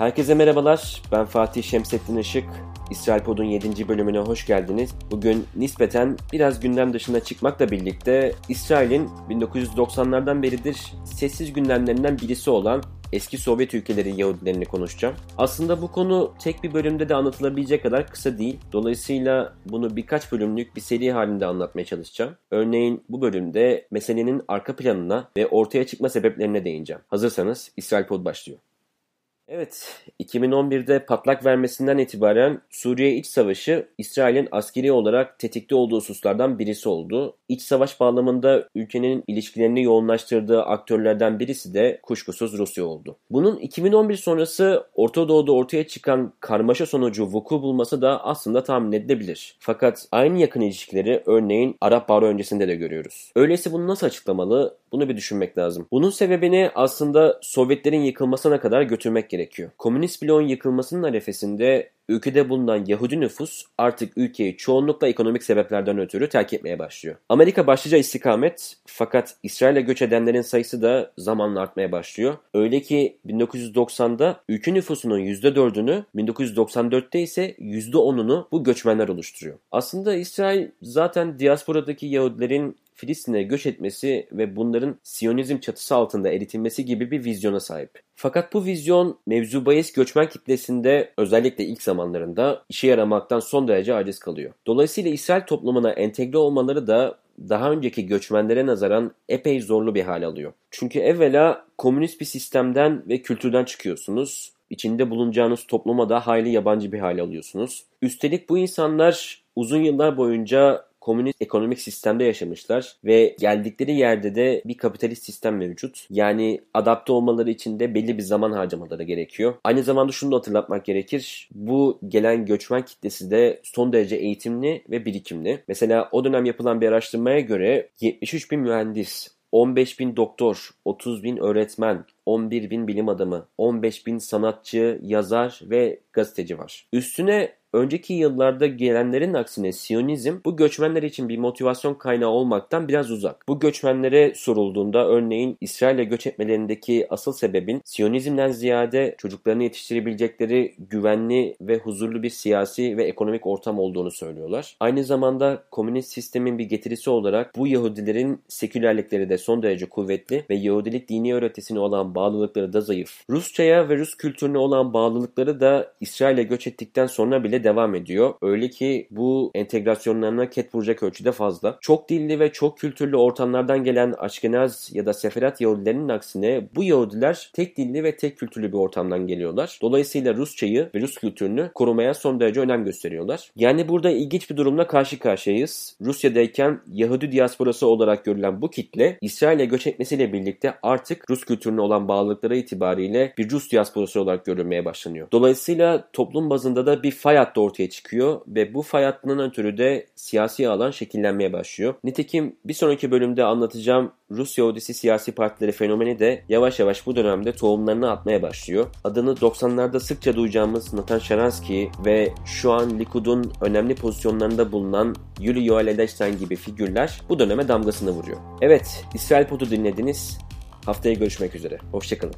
Herkese merhabalar, ben Fatih Şemsettin Işık. İsrail Pod'un 7. bölümüne hoş geldiniz. Bugün nispeten biraz gündem dışına çıkmakla birlikte İsrail'in 1990'lardan beridir sessiz gündemlerinden birisi olan eski Sovyet ülkeleri Yahudilerini konuşacağım. Aslında bu konu tek bir bölümde de anlatılabilecek kadar kısa değil. Dolayısıyla bunu birkaç bölümlük bir seri halinde anlatmaya çalışacağım. Örneğin bu bölümde meselenin arka planına ve ortaya çıkma sebeplerine değineceğim. Hazırsanız İsrail Pod başlıyor. Evet, 2011'de patlak vermesinden itibaren Suriye İç Savaşı İsrail'in askeri olarak tetikte olduğu hususlardan birisi oldu. İç savaş bağlamında ülkenin ilişkilerini yoğunlaştırdığı aktörlerden birisi de kuşkusuz Rusya oldu. Bunun 2011 sonrası Orta Doğu'da ortaya çıkan karmaşa sonucu vuku bulması da aslında tahmin edilebilir. Fakat aynı yakın ilişkileri örneğin Arap Baharı öncesinde de görüyoruz. Öyleyse bunu nasıl açıklamalı? Bunu bir düşünmek lazım. Bunun sebebini aslında Sovyetlerin yıkılmasına kadar götürmek gerekiyor. Komünist bloğun yıkılmasının arefesinde ülkede bulunan Yahudi nüfus artık ülkeyi çoğunlukla ekonomik sebeplerden ötürü terk etmeye başlıyor. Amerika başlıca istikamet, fakat İsrail'e göç edenlerin sayısı da zamanla artmaya başlıyor. Öyle ki 1990'da ülke nüfusunun %4'ünü, 1994'te ise %10'unu bu göçmenler oluşturuyor. Aslında İsrail zaten diasporadaki Yahudilerin Filistin'e göç etmesi ve bunların Siyonizm çatısı altında eritilmesi gibi bir vizyona sahip. Fakat bu vizyon mevzubahis göçmen kitlesinde özellikle ilk zamanlarında işe yaramaktan son derece aciz kalıyor. Dolayısıyla İsrail toplumuna entegre olmaları da daha önceki göçmenlere nazaran epey zorlu bir hal alıyor. Çünkü evvela komünist bir sistemden ve kültürden çıkıyorsunuz. İçinde bulunacağınız topluma da hayli yabancı bir hal alıyorsunuz. Üstelik bu insanlar uzun yıllar boyunca komünist ekonomik sistemde yaşamışlar ve geldikleri yerde de bir kapitalist sistem mevcut. Yani adapte olmaları için de belli bir zaman harcamaları gerekiyor. Aynı zamanda şunu da hatırlatmak gerekir. Bu gelen göçmen kitlesi de son derece eğitimli ve birikimli. Mesela o dönem yapılan bir araştırmaya göre 73.000 mühendis, 15.000 doktor, 30.000 öğretmen, 11.000 bilim adamı, 15.000 sanatçı, yazar ve gazeteci var. Üstüne önceki yıllarda gelenlerin aksine Siyonizm bu göçmenler için bir motivasyon kaynağı olmaktan biraz uzak. Bu göçmenlere sorulduğunda örneğin İsrail'e göç etmelerindeki asıl sebebin Siyonizmden ziyade çocuklarını yetiştirebilecekleri güvenli ve huzurlu bir siyasi ve ekonomik ortam olduğunu söylüyorlar. Aynı zamanda komünist sistemin bir getirisi olarak bu Yahudilerin sekülerlikleri de son derece kuvvetli ve Yahudilik dini öğretisine olan bağlılıkları da zayıf. Rusça'ya ve Rus kültürüne olan bağlılıkları da İsrail'e göç ettikten sonra bile devam ediyor. Öyle ki bu entegrasyonlarına ket vuracak ölçüde fazla. Çok dilli ve çok kültürlü ortamlardan gelen Aşkenaz ya da Seferat Yahudilerinin aksine bu Yahudiler tek dilli ve tek kültürlü bir ortamdan geliyorlar. Dolayısıyla Rusçayı ve Rus kültürünü korumaya son derece önem gösteriyorlar. Yani burada ilginç bir durumla karşı karşıyayız. Rusya'dayken Yahudi diasporası olarak görülen bu kitle İsrail'e göç etmesiyle birlikte artık Rus kültürüne olan bağlılıkları itibariyle bir Rus diasporası olarak görülmeye başlanıyor. Dolayısıyla toplum bazında da bir fay hattı ortaya çıkıyor ve bu fay hattının ötürü de siyasi alan şekillenmeye başlıyor. Nitekim bir sonraki bölümde anlatacağım Rusya Odisi siyasi partileri fenomeni de yavaş yavaş bu dönemde tohumlarını atmaya başlıyor. Adını 90'larda sıkça duyacağımız Natan Şaranski ve şu an Likud'un önemli pozisyonlarında bulunan Yuli Yoel Edeşten gibi figürler bu döneme damgasını vuruyor. Evet, İsrail Pod'u dinlediniz. Haftaya görüşmek üzere. Hoşçakalın.